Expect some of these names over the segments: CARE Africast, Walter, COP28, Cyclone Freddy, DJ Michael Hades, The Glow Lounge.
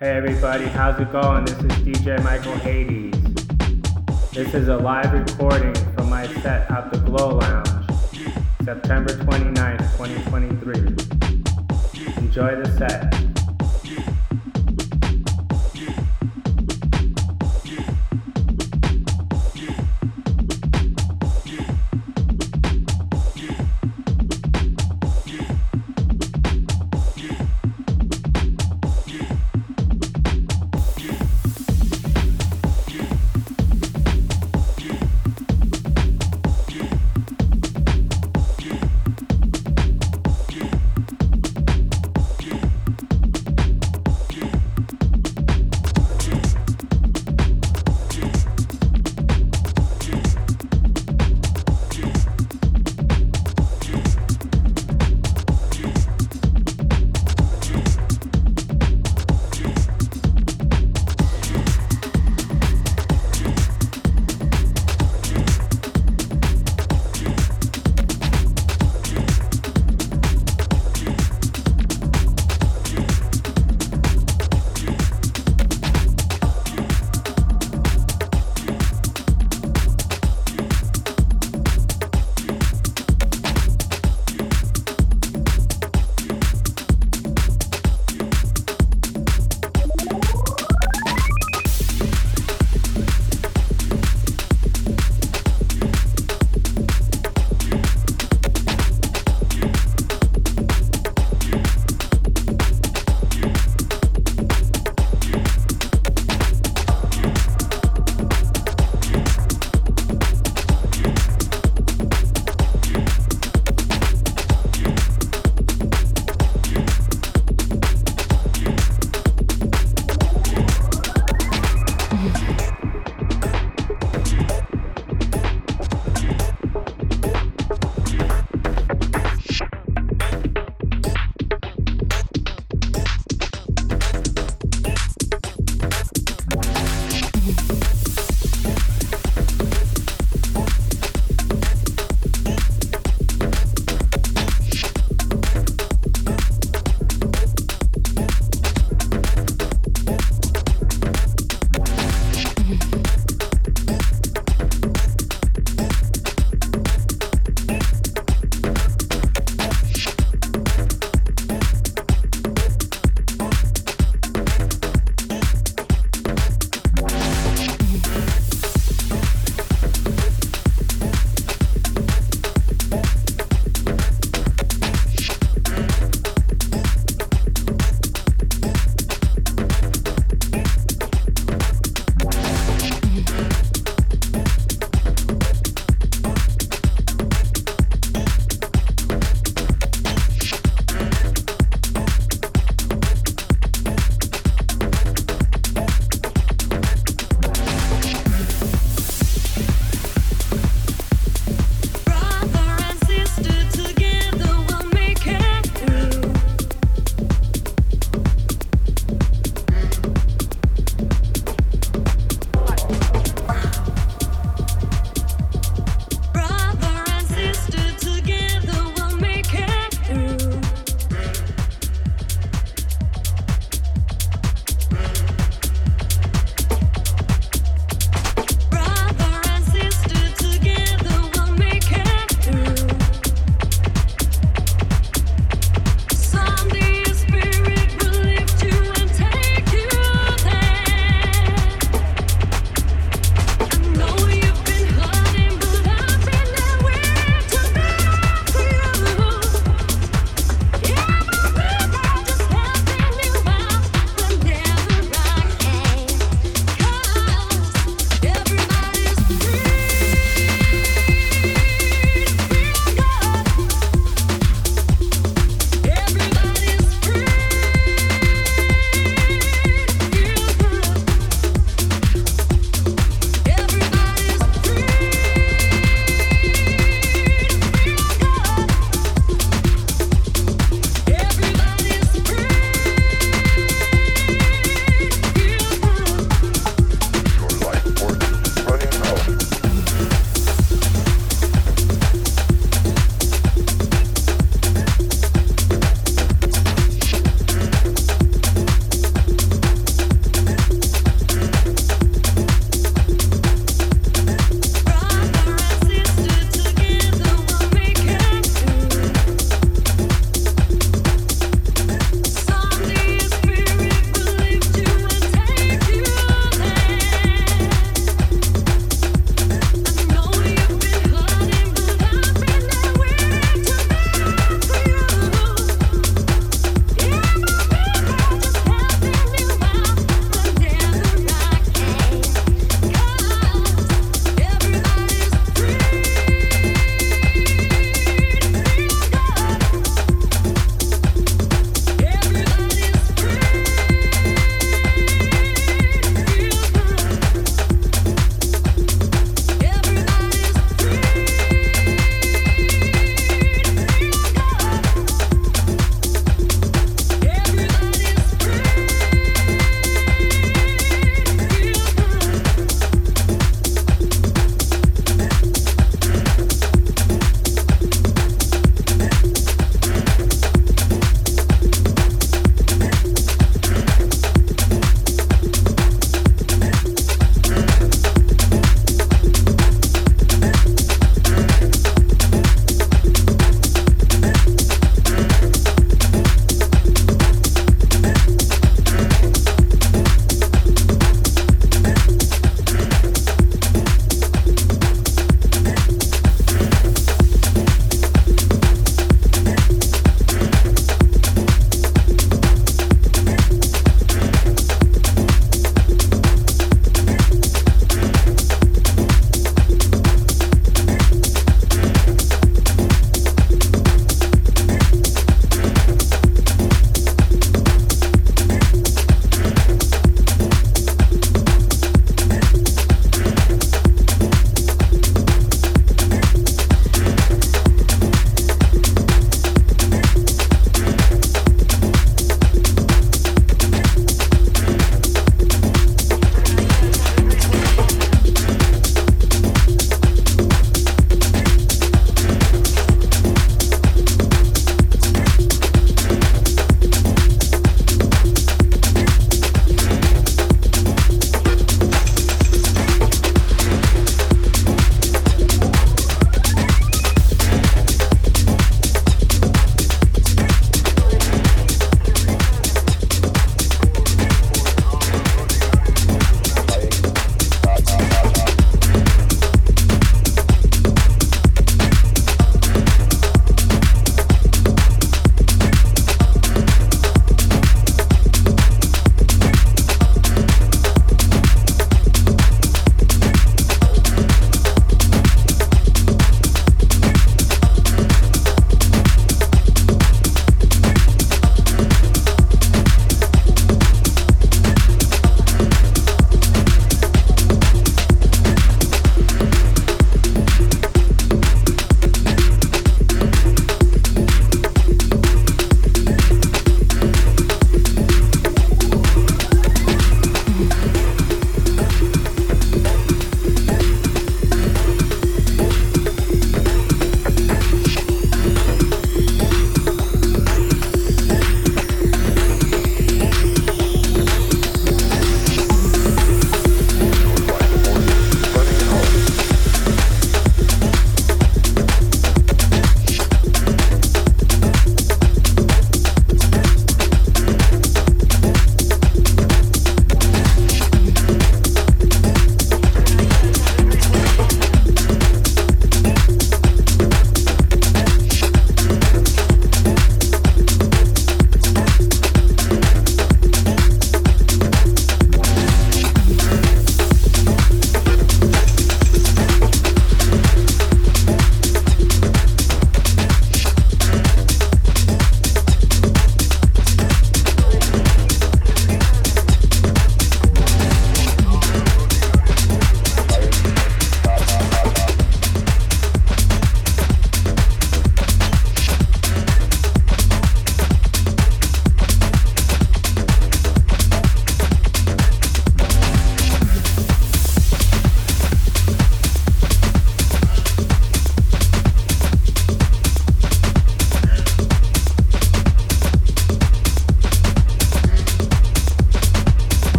Hey everybody, how's it going? This is DJ Michael Hades. This is a live recording from my set at the Glow Lounge, September 29th, 2023. Enjoy the set.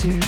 do it.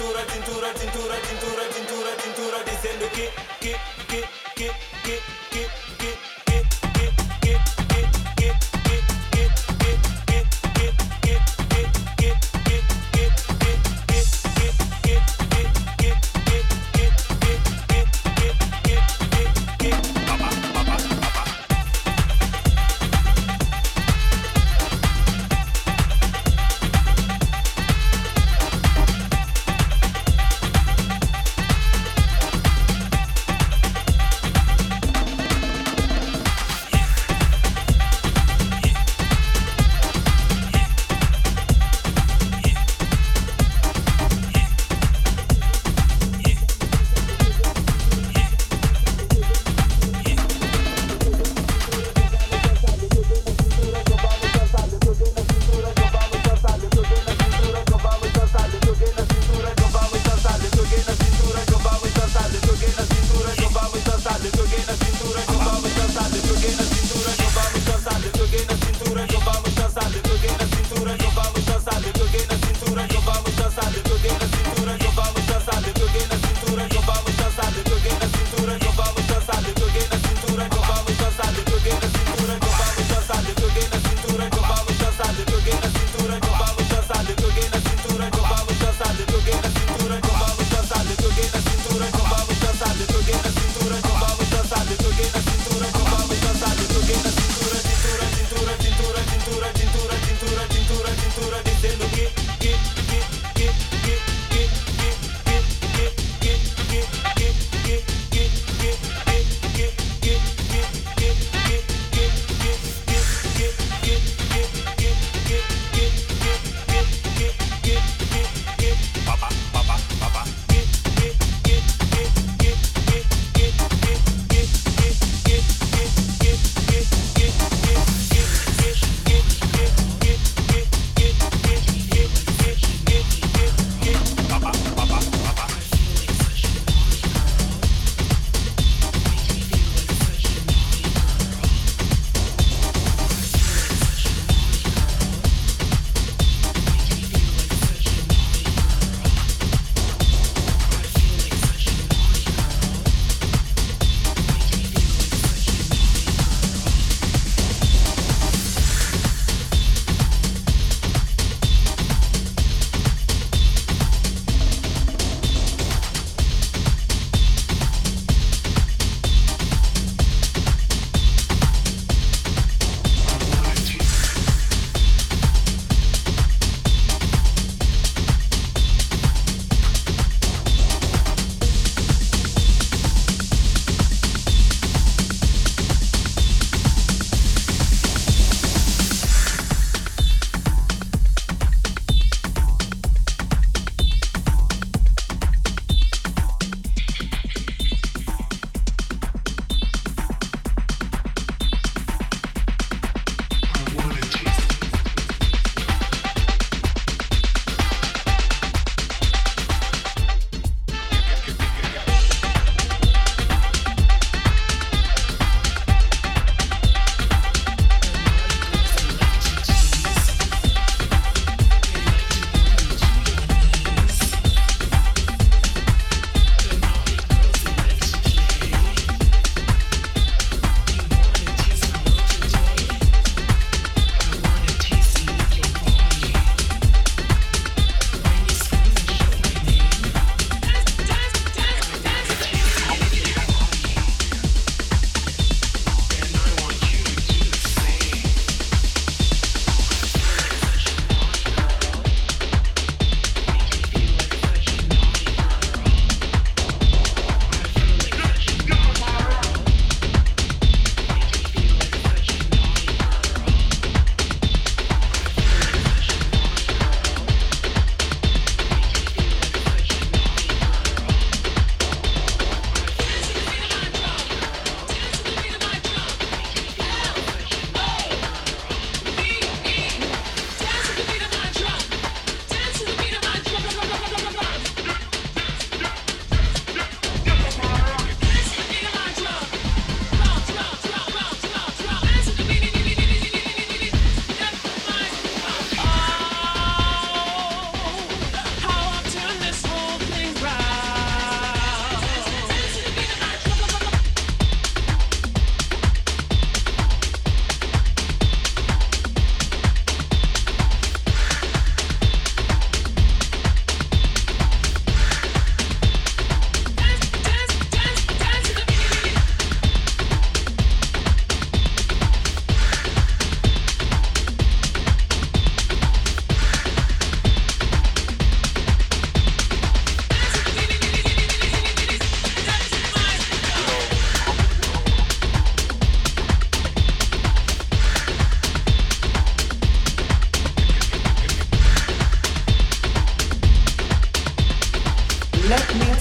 cintura, cintura, cintura, cintura, cintura, cintura, diciendo que.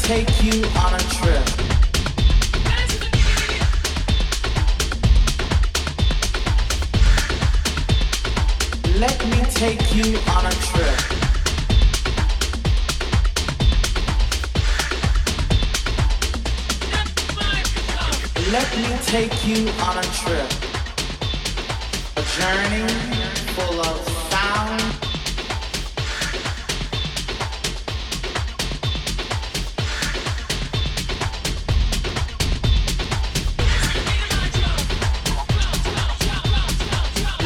take you on a trip. Let me take you on a trip. Let me take you on a trip. A journey full of sound,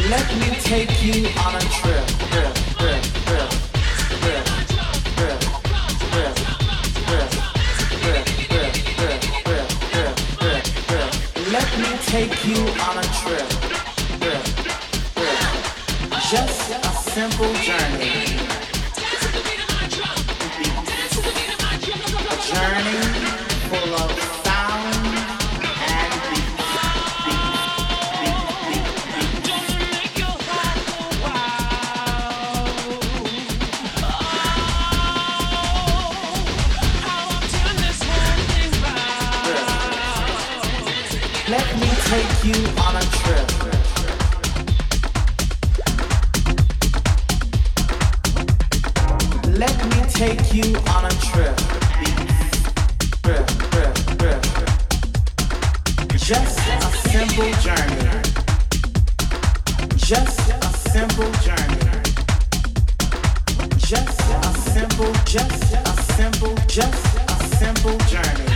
let me take you on a trip, trip, trip, trip, trip, trip, trip, trip, trip, trip, trip, trip. Let me take you on a trip, trip, trip. Just a simple journey. A journey full of take you on a trip. Let me take you on a trip. Trip, trip, trip. Just a simple journey. Just a simple journey. Just a simple, just a simple, just a simple journey.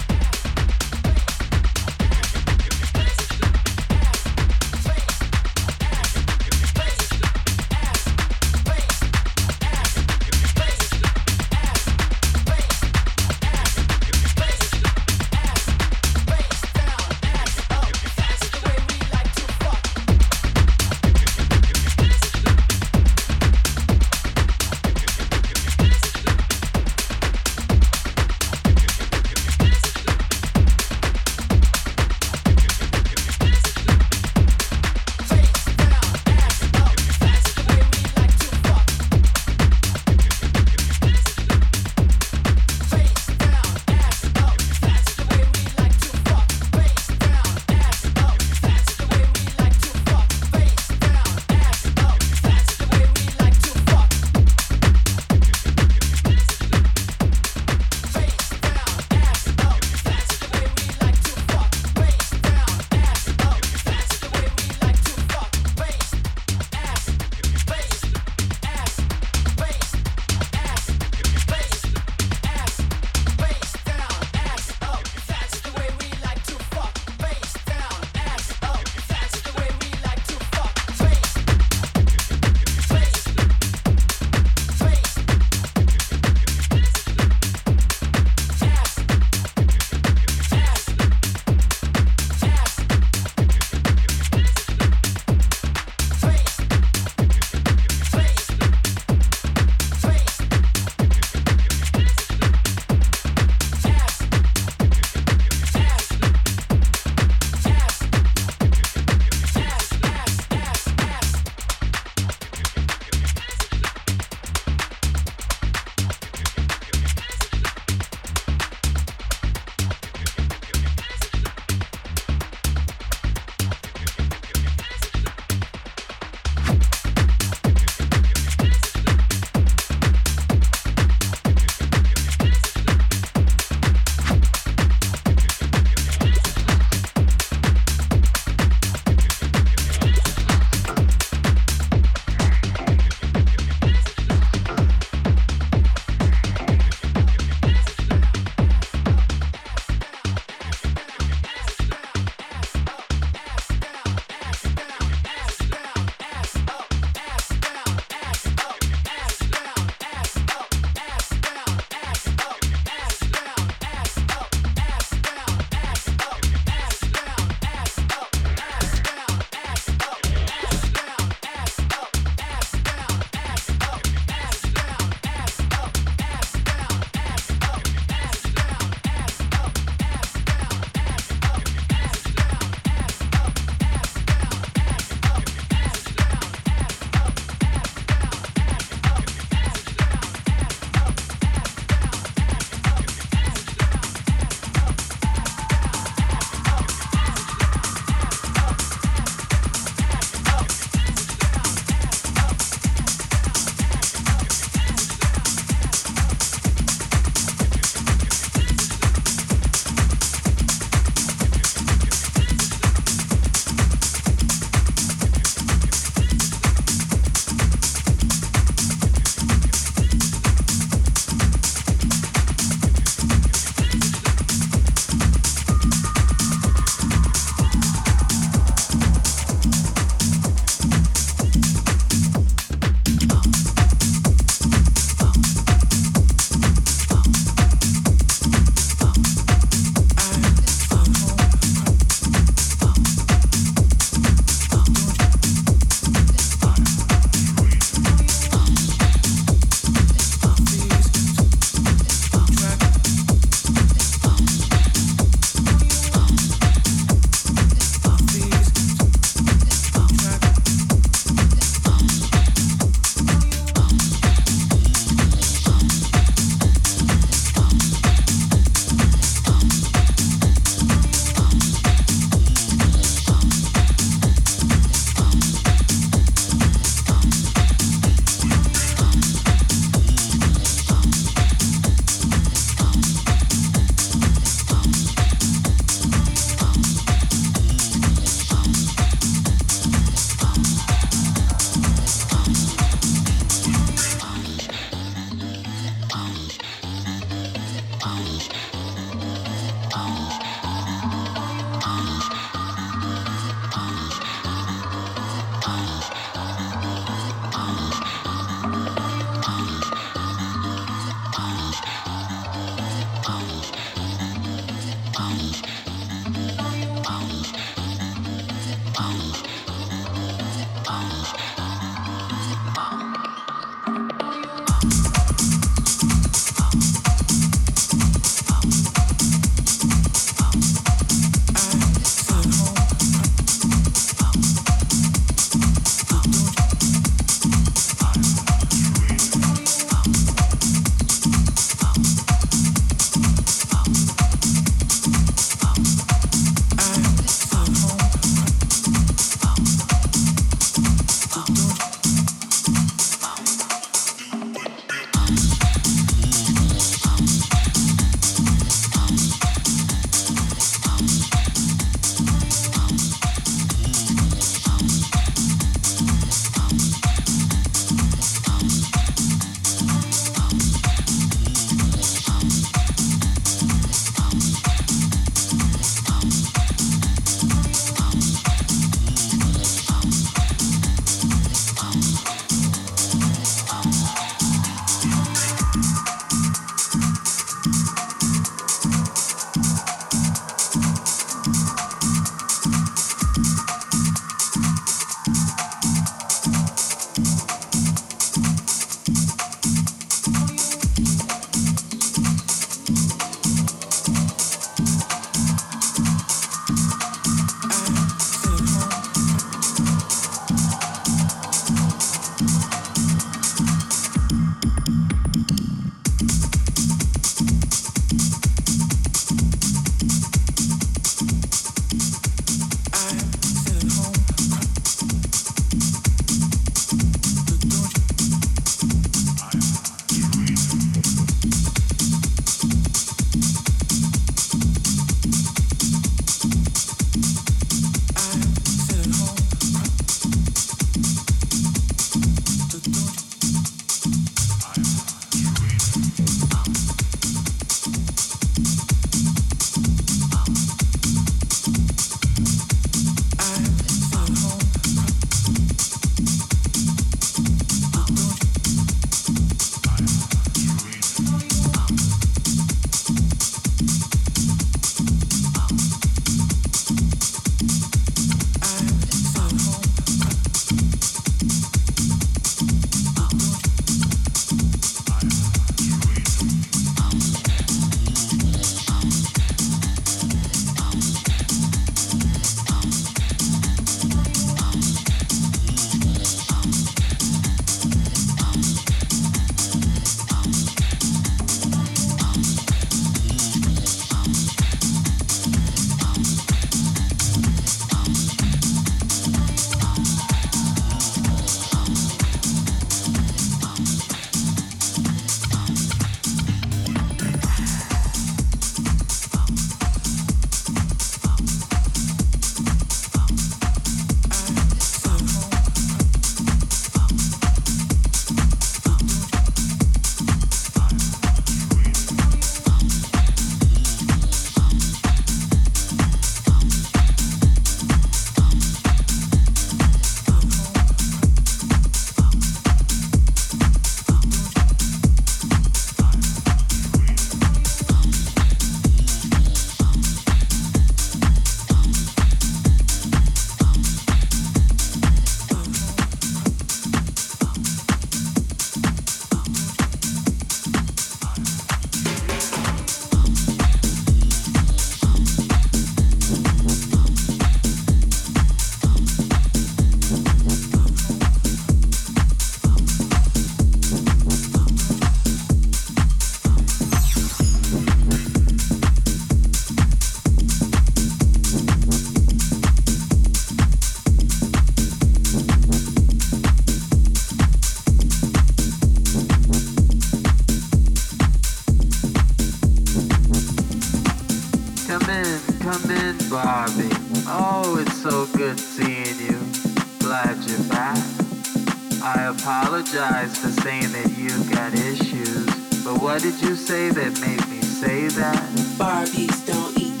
I apologize for saying that you've got issues, but what did you say that made me say that? Barbies don't eat,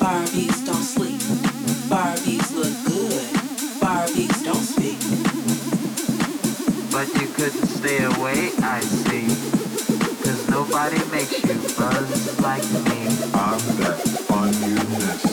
Barbies don't sleep, Barbies look good, Barbies don't speak. But you couldn't stay away, I see, 'cause nobody makes you buzz like me. I'm back on you, miss.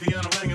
piano.